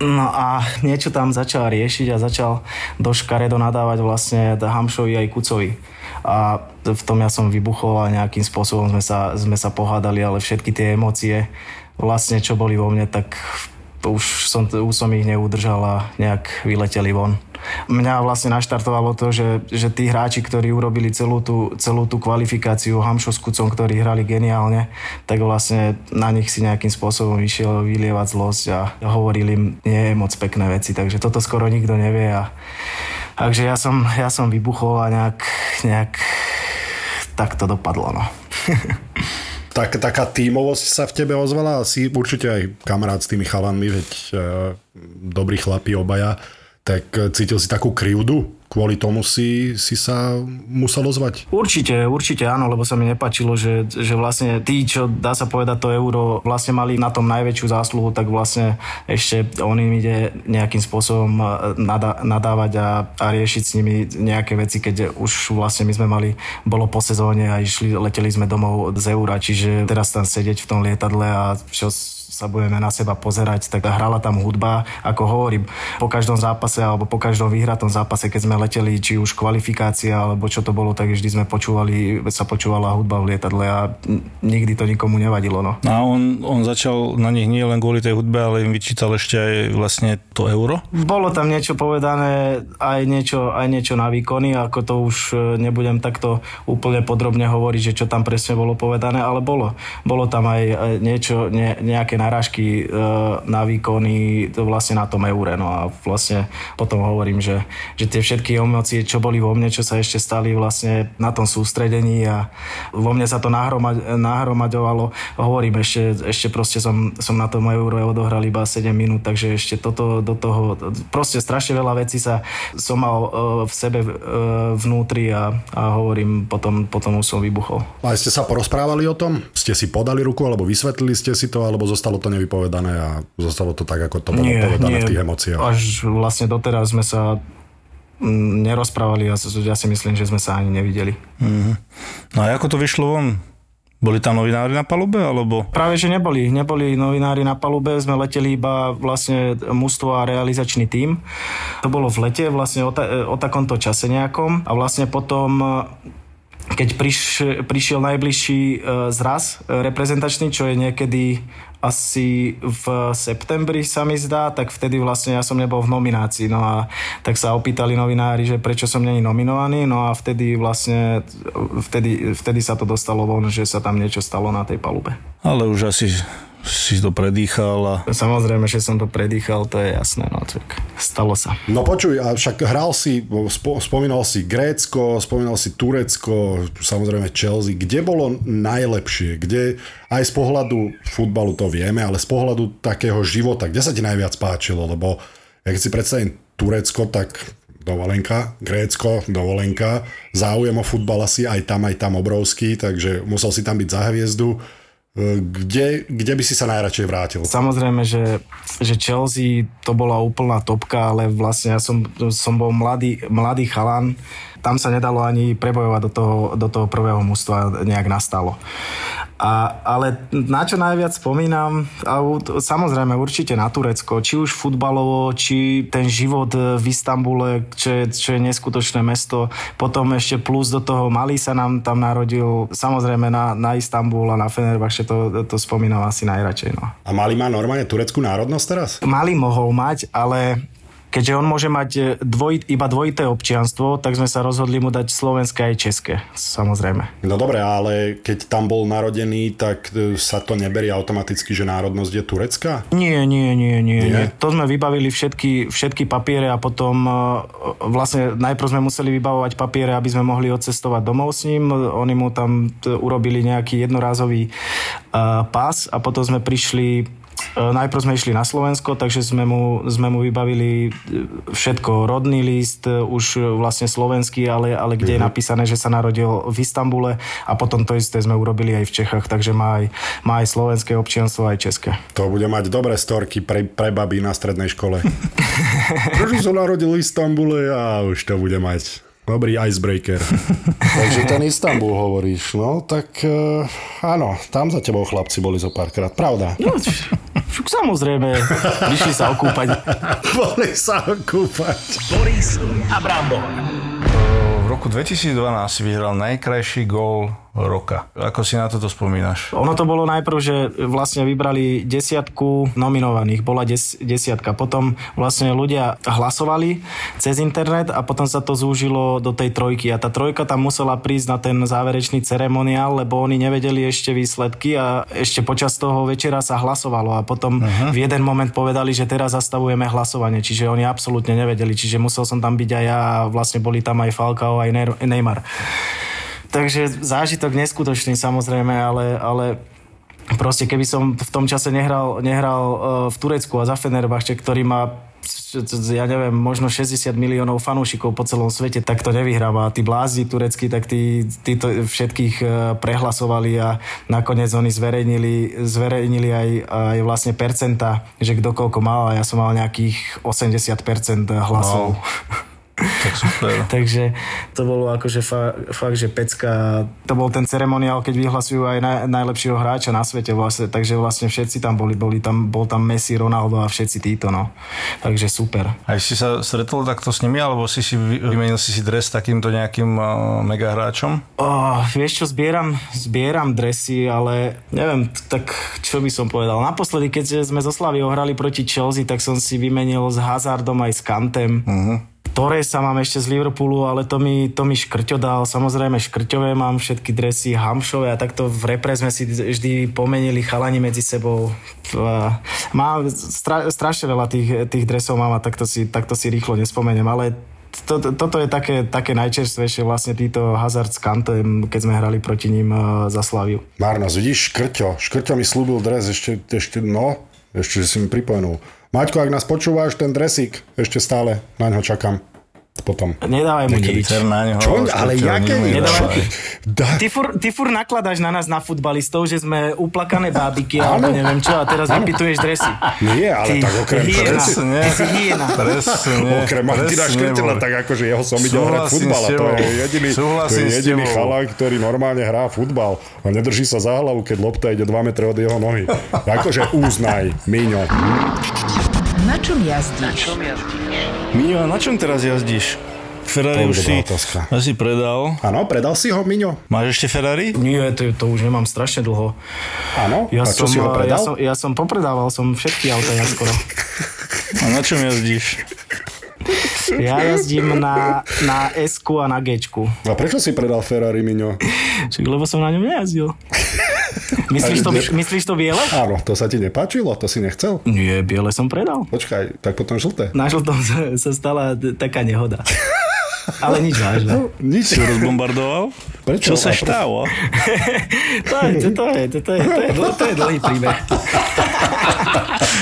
No a niečo tam začal riešiť a začal do škaredo nadávať vlastne Hamšovi aj Kucovi. A v tom ja som vybuchol a nejakým spôsobom sme sa pohádali, ale všetky tie emócie vlastne, čo boli vo mne, tak už som ich neudržal a nejak vyleteli von. Mňa vlastne naštartovalo to, že tí hráči, ktorí urobili celú tú kvalifikáciu Hamšu s Kucom, ktorí hrali geniálne, tak vlastne na nich si nejakým spôsobom vyšiel vylievať zlosť a hovorili im nie moc pekné veci, takže toto skoro nikto nevie. Takže ja som vybuchol a nejak tak to dopadlo. No. Taká tímovosť sa v tebe ozvala a si určite aj kamarát s tými chalanmi, veď dobrí chlapi obaja, tak cítil si takú krivdu? Kvôli tomu si sa musel ozvať? Určite áno, lebo sa mi nepáčilo, že vlastne tí, čo dá sa povedať to euro, vlastne mali na tom najväčšiu zásluhu, tak vlastne ešte on im ide nejakým spôsobom nadávať a riešiť s nimi nejaké veci, keď už vlastne my sme mali, bolo po sezóne a leteli sme domov z eura, čiže teraz tam sedieť v tom lietadle a čo sa budeme na seba pozerať, tak hrala tam hudba, ako hovorím, po každom zápase alebo po každom vyhratom zápase, keď sme leteli, či už kvalifikácia alebo čo to bolo, tak vždy sme počúvala hudba v lietadle a nikdy to nikomu nevadilo. No. A on začal na nich nie len kvôli tej hudbe, ale im vyčítal ešte aj vlastne to euro? Bolo tam niečo povedané, aj niečo na výkony, ako to už nebudem takto úplne podrobne hovoriť, že čo tam presne bolo povedané, ale bolo tam aj niečo, nejaké narážky na výkony vlastne na tom eure. No a vlastne potom hovorím, že tie všetky emócie, čo boli vo mne, čo sa ešte stali vlastne na tom sústredení a vo mne sa to nahromaďovalo. Hovorím, ešte proste som na tom eure odohral iba 7 minút, takže ešte toto do toho, proste strašne veľa vecí som mal v sebe vnútri a hovorím, potom už som vybuchol. A ste sa porozprávali o tom? Ste si podali ruku, alebo vysvetlili ste si to, alebo zostalo to nevypovedané a zostalo to tak, ako to bolo povedané v tých emóciách? Až vlastne doteraz sme sa nerozprávali a ja si myslím, že sme sa ani nevideli. Mm-hmm. No a ako to vyšlo von? Boli tam novinári na palube, alebo? Práve, že neboli novinári na palube, sme leteli iba vlastne mužstvo a realizačný tím. To bolo v lete, vlastne o takomto čase nejakom a vlastne potom... Keď prišiel najbližší zraz reprezentačný, čo je niekedy asi v septembri sa mi zdá, tak vtedy vlastne ja som nebol v nominácii. No a tak sa opýtali novinári, že prečo som není nominovaný, no a vtedy sa to dostalo von, že sa tam niečo stalo na tej palube. Ale už asi si to predýchal. A... Samozrejme, že som to predýchal, to je jasné, no tak stalo sa. No počuj, a však hral si, spomínal si Grécko, spomínal si Turecko, samozrejme Chelsea. Kde bolo najlepšie? Kde aj z pohľadu futbalu to vieme, ale z pohľadu takého života, kde sa ti najviac páčilo? Lebo ja keď si predstavím Turecko, tak dovolenka, Grécko, dovolenka, záujem o futbal asi aj tam obrovský, takže musel si tam byť za hviezdu. Kde by si sa najradšej vrátil? Samozrejme, že Chelsea to bola úplná topka, ale vlastne ja som bol mladý chalan. Tam sa nedalo ani prebojovať do toho prvého mužstva, nejak nastalo. Ale na čo najviac spomínam, samozrejme určite na Turecko, či už futbalovo, či ten život v Istanbule, čo je neskutočné mesto. Potom ešte plus do toho malý sa nám tam narodil, samozrejme na Istanbul a na Fenerbahče, to spomínam asi najradšej. No. A malý má normálne tureckú národnosť teraz? Malý mohol mať, ale... Keďže on môže mať iba dvojité občianstvo, tak sme sa rozhodli mu dať slovenské aj české, samozrejme. No dobre, ale keď tam bol narodený, tak sa to neberie automaticky, že národnosť je turecká? Nie. To sme vybavili všetky papiere a potom vlastne najprv sme museli vybavovať papiere, aby sme mohli odcestovať domov s ním. Oni mu tam urobili nejaký jednorázový pás a potom sme prišli... Najprv sme išli na Slovensko, takže sme mu vybavili všetko. Rodný list, už vlastne slovenský, ale kde je napísané, že sa narodil v Istanbule a potom to isté sme urobili aj v Čechách, takže má aj slovenské občianstvo, aj české. To bude mať dobré storky pre baby na strednej škole. Prečo sa narodil v Istanbule a už to bude mať. Dobrý icebreaker. Takže ten Istanbul hovoríš, no tak áno, tam za tebou chlapci boli zo párkrát, pravda? No, samozrejme, prišli sa okúpať. Boli sa okúpať. Boris Abramov. V roku 2012 si vyhral najkrajší gól roka. Ako si na toto spomínaš? Ono to bolo najprv, že vlastne vybrali 10 nominovaných. Bola 10. Potom vlastne ľudia hlasovali cez internet a potom sa to zúžilo do tej 3. A tá 3 tam musela prísť na ten záverečný ceremoniál, lebo oni nevedeli ešte výsledky a ešte počas toho večera sa hlasovalo a potom v jeden moment povedali, že teraz zastavujeme hlasovanie. Čiže oni absolútne nevedeli. Čiže musel som tam byť aj ja a vlastne boli tam aj Falcao, aj Neymar. Takže zážitok neskutočný samozrejme, ale proste keby som v tom čase nehral v Turecku a za Fenerbahçe, ktorý má ja neviem, možno 60 miliónov fanúšikov po celom svete, tak to nevyhráva. A tí blázni tureckí, tak tí to všetkých prehlasovali a nakoniec oni zverejnili aj vlastne percenta, že kto koľko mal a ja som mal nejakých 80% hlasov. Wow. Tak super. Takže to bolo akože fakt, že pecka. To bol ten ceremoniál, keď vyhlasujú aj najlepšieho hráča na svete vlastne, takže vlastne všetci tam bol tam Messi, Ronaldo a všetci títo, no. Takže super. A si sa stretol takto s nimi, alebo si vymenil si dres takýmto nejakým mega hráčom? Vieš čo, zbieram dresy, ale neviem, tak čo by som povedal. Naposledy, keď sme zo Slavie hrali proti Chelsea, tak som si vymenil s Hazardom aj s Kantem. Torresa mám ešte z Liverpoolu, ale to mi Škrťo dal. Samozrejme Škrťové mám všetky dresy, Hamšové a takto v repre sme si vždy pomenili chalani medzi sebou. Mám strašne veľa tých dresov mám a takto si rýchlo nespomeniem, ale toto je také najčerstvejšie vlastne títo Hazard s Kantem, keď sme hrali proti ním za Slaviu. Marnosť, vidíš, Škrťo. Škrťo mi slúbil dres ešte si mi pripomenul. Maťko, ak nás počúvaš, ten dresík ešte stále, na ňo čakám. Potom. Nedávaj mu nič. Čo? Ale jaké? Ty fur nakladáš na nás, na futbalistov, že sme uplakané bábiky, alebo neviem čo, a teraz vypituješ dresy. Nie, ale ty, tak okrem dresy. Ty si hyena. Okrem, ale ty dáš Škrtela, tak akože jeho som idel hrať futbal. To je jediný chalán, ktorý normálne hrá futbal a nedrží sa za hlavu, keď lopta ide 2 metre od jeho nohy. Akože uznaj, Miňo. Na čom jazdíš? Miňo, na čom teraz jazdíš? Ferrari už si predal. Áno, predal si ho, Miňo. Máš ešte Ferrari? Nie, to už nemám strašne dlho. Áno? Ja a čo som, si ho predal? Ja som popredával, som všetky auta skoro. A na čom jazdíš? Ja jazdím na S-ku a na G-čku. A prečo si predal Ferrari, Miňo? Lebo som na ňom nejazdil. Myslíš to biele? Áno, to sa ti nepáčilo, to si nechcel. Nie, biele som predal. Počkaj, tak potom žlté. Na žltom sa stala taká nehoda. Ale nič vážne. Nič si rozbombardoval? Prečo? Čo sa stalo? To je dlhý príbeh.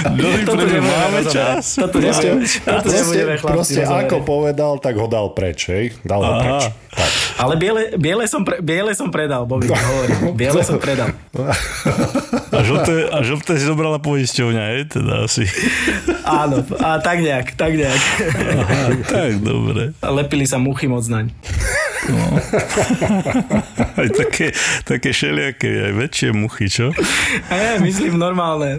Dlhý príbeh, máme čas. Proste ako povedal, tak ho dal preč. Dal ho preč. Ale biele som predal, Bobby, hovorím. Biele som predal. A žlté si dobrala poisťovňa, hej? Teda asi. Áno, a tak nejak. Aha, tak, dobre. Lepili sa muchy moc naň. No. Aj také šeliaké, aj väčšie muchy, čo? Myslím normálne.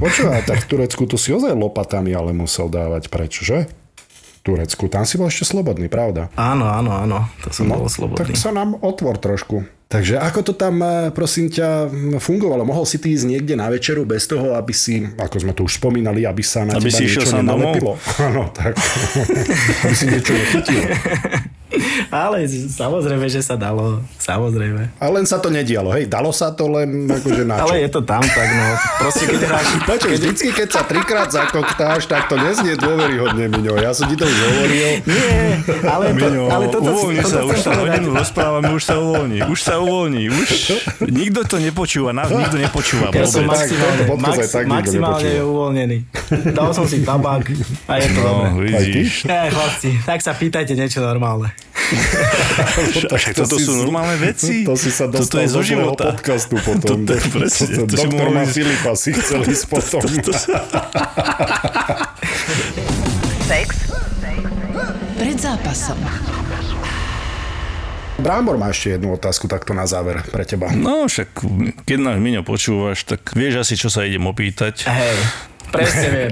Počúva, tak v Turecku to si ozaj lopatami ale musel dávať preč, že? Turecku, tam si bol ešte slobodný, pravda? Áno, to som bol slobodný. Tak sa nám otvor trošku. Takže ako to tam, prosím ťa, fungovalo? Mohol si ty ísť niekde na večeru bez toho, aby si, ako sme to už spomínali, aby sa na teba niečo nenalepilo? Áno, tak. Aby si niečo nechytilo. Ale samozrejme, že sa dalo. Samozrejme. A len sa to nedialo, hej? Dalo sa to len akože na čo? Ale je to tam tak, no. Proste keď hráš... Vždycky, keď sa 3-krát zakoktáš, tak to neznie dôveryhodne, Miňo. Ja som ti to už hovoril. Nie, ale Miňo, uvoľni sa, už sa hodinu rozprávame, už sa uvoľní. Nikto to nepočúva, nás nikto nepočúva. Ja som maximálne uvoľnený. Dal som si tabak a je to dobre. Vidíš? Chlapci, tak sa pýtajte niečo normálne. Toto sú normálne veci. To si sa dostal do svojho podcastu potom. Doktorma Filipa si chcel ísť potom. Pred zápasom. Brámbor má ešte jednu otázku takto na záver pre teba. No však, keď nás Miňo počúvaš, tak vieš asi, čo sa idem opýtať. Hej. Presne viem.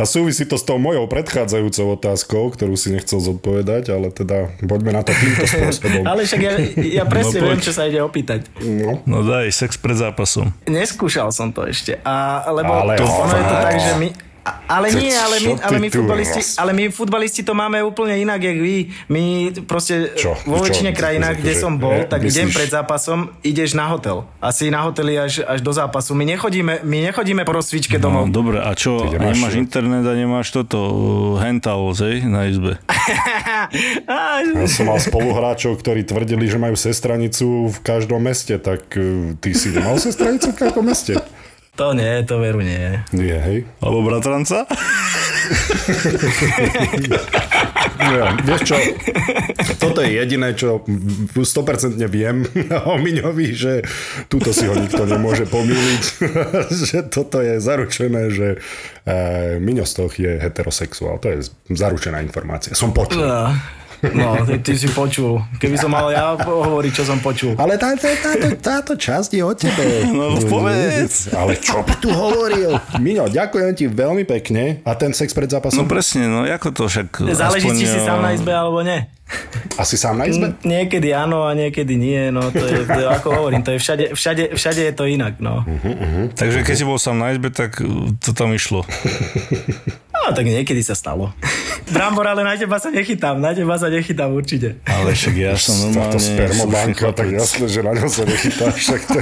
A súvisí to s tou mojou predchádzajúcou otázkou, ktorú si nechcel zodpovedať, ale teda poďme na to týmto spôsobom. Ale však ja presne viem, čo sa ide opýtať. No daj, sex pred zápasom. Neskúšal som to ešte. Ono je to tak, že my... Ale my futbalisti to máme úplne inak, jak vy. My proste vo väčšine krajinách, kde som bol, tak idem pred zápasom, ideš na hotel. Asi na hoteli až do zápasu. My nechodíme po rozcvičke domov. No, dobre, a čo? A nemáš internet a nemáš toto hental, hej, na izbe? Ja som mal spoluhráčov, ktorí tvrdili, že majú sestranicu v každom meste, tak ty si mal sestranicu v každom meste? To nie, to veru nie. Nie, hej. Alebo bratranca? Nie, vieš čo? Toto je jediné, čo 100% viem o Miňovi, že túto si ho nikto nemôže pomýliť. Že toto je zaručené, že Miňo Stoch je heterosexuál. To je zaručená informácia. Som počul. No, ty si počul. Keby som mal ja hovoriť, čo som počul. Ale táto časť je o tebe. No, povedz. Ale čo by tu hovoril? Miňo, ďakujem ti veľmi pekne. A ten sex pred zápasom? No presne, no ako to však... Záleží, či si sám na izbe alebo nie. Asi sám na izbe? Niekedy áno a niekedy nie. No, to je ako hovorím, to je všade je to inak. No. Takže keď si bol sám na izbe, tak to tam išlo. No, tak niekedy sa stalo. Brambor, ale na teba sa nechytám určite. Ale však ja som normálne... Táto spermobanka, tak jasné, že na ňo sa nechytám, však to...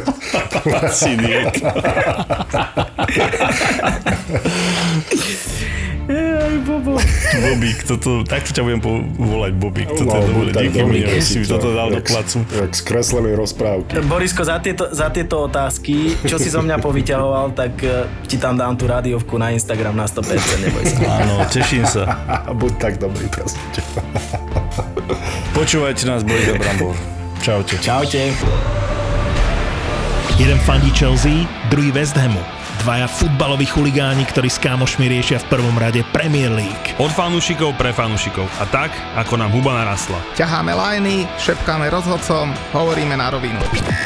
Bobík, toto... Takto ťa budem volať Bobík, toto je dobre. Díky mi, že si toto dal do placu. Jak skreslené rozprávky. Borisko, za tieto otázky, čo si zo mňa povyťahoval, tak ti tam dám tú rádiovku na Instagram na 100%, neboj sa. Áno, teším sa. Buď tak dobrý, prosím ťa. Počúvajte nás, Boris Abramov. Čaute. Čaute. Jeden fandí Chelsea, druhý West Hamu. Dvaja futbaloví chuligáni, ktorí s kámošmi riešia v prvom rade Premier League. Od fanúšikov pre fanúšikov. A tak, ako nám huba narasla. Ťaháme lajny, šepkáme rozhodcom, hovoríme na rovinu.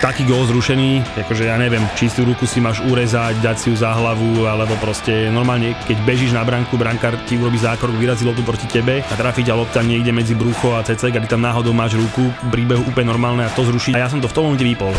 Taký gól zrušený, akože ja neviem, čistú ruku si máš urezať, dať si ju za hlavu, alebo proste normálne, keď bežíš na bránku, brankár ti urobí zákrok, vyrazí loptu proti tebe a trafí ťa lopta niekde medzi brucho a cecek, a ty tam náhodou máš ruku, príbehu úplne normálne a to zruší. A ja som to v tom momente vypol.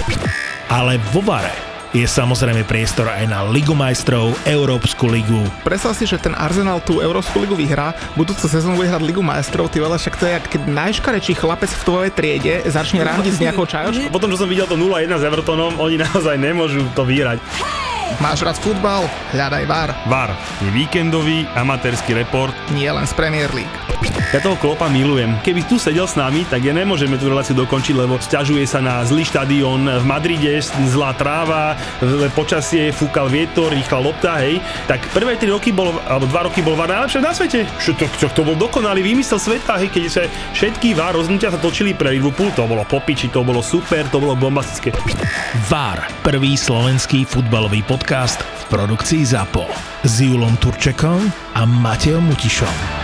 Ale vo VARe je samozrejme priestor aj na Ligu majstrov, Európsku ligu. Predstav si, že ten Arsenal tú Európsku ligu vyhrá, budúcu sezónu bude hrať Ligu majstrov, ty veľa, však to je, keď najškarečší chlapec v tvojej triede začne randiť s nejakou čajočkou. Potom, čo som videl to 0-1 s Evertonom, oni naozaj nemôžu to vyhrať. Máš rád futbal? Hľadaj VAR. VAR je víkendový amatérsky report. Nie len z Premier League. Ja toho Klopa milujem. Keby tu sedel s nami, tak ja nemôžeme tú reláciu dokončiť, lebo sťažuje sa na zlý štadión v Madride, zlá tráva, počasie, fúkal vietor, rýchla lopta, hej. Tak prvé 3 roky bol, alebo 2 roky bol VAR najlepšie na svete. To bol dokonalý výmysel sveta, hej, keď sa všetky VAR rozhodnutia sa točili pre Liverpool. To bolo popiči, to bolo super, to bolo bombastické. VAR, prvý slovenský futbalový podcast v produkcii ZAPO s Julom Turčekom a Matejom Mutišom.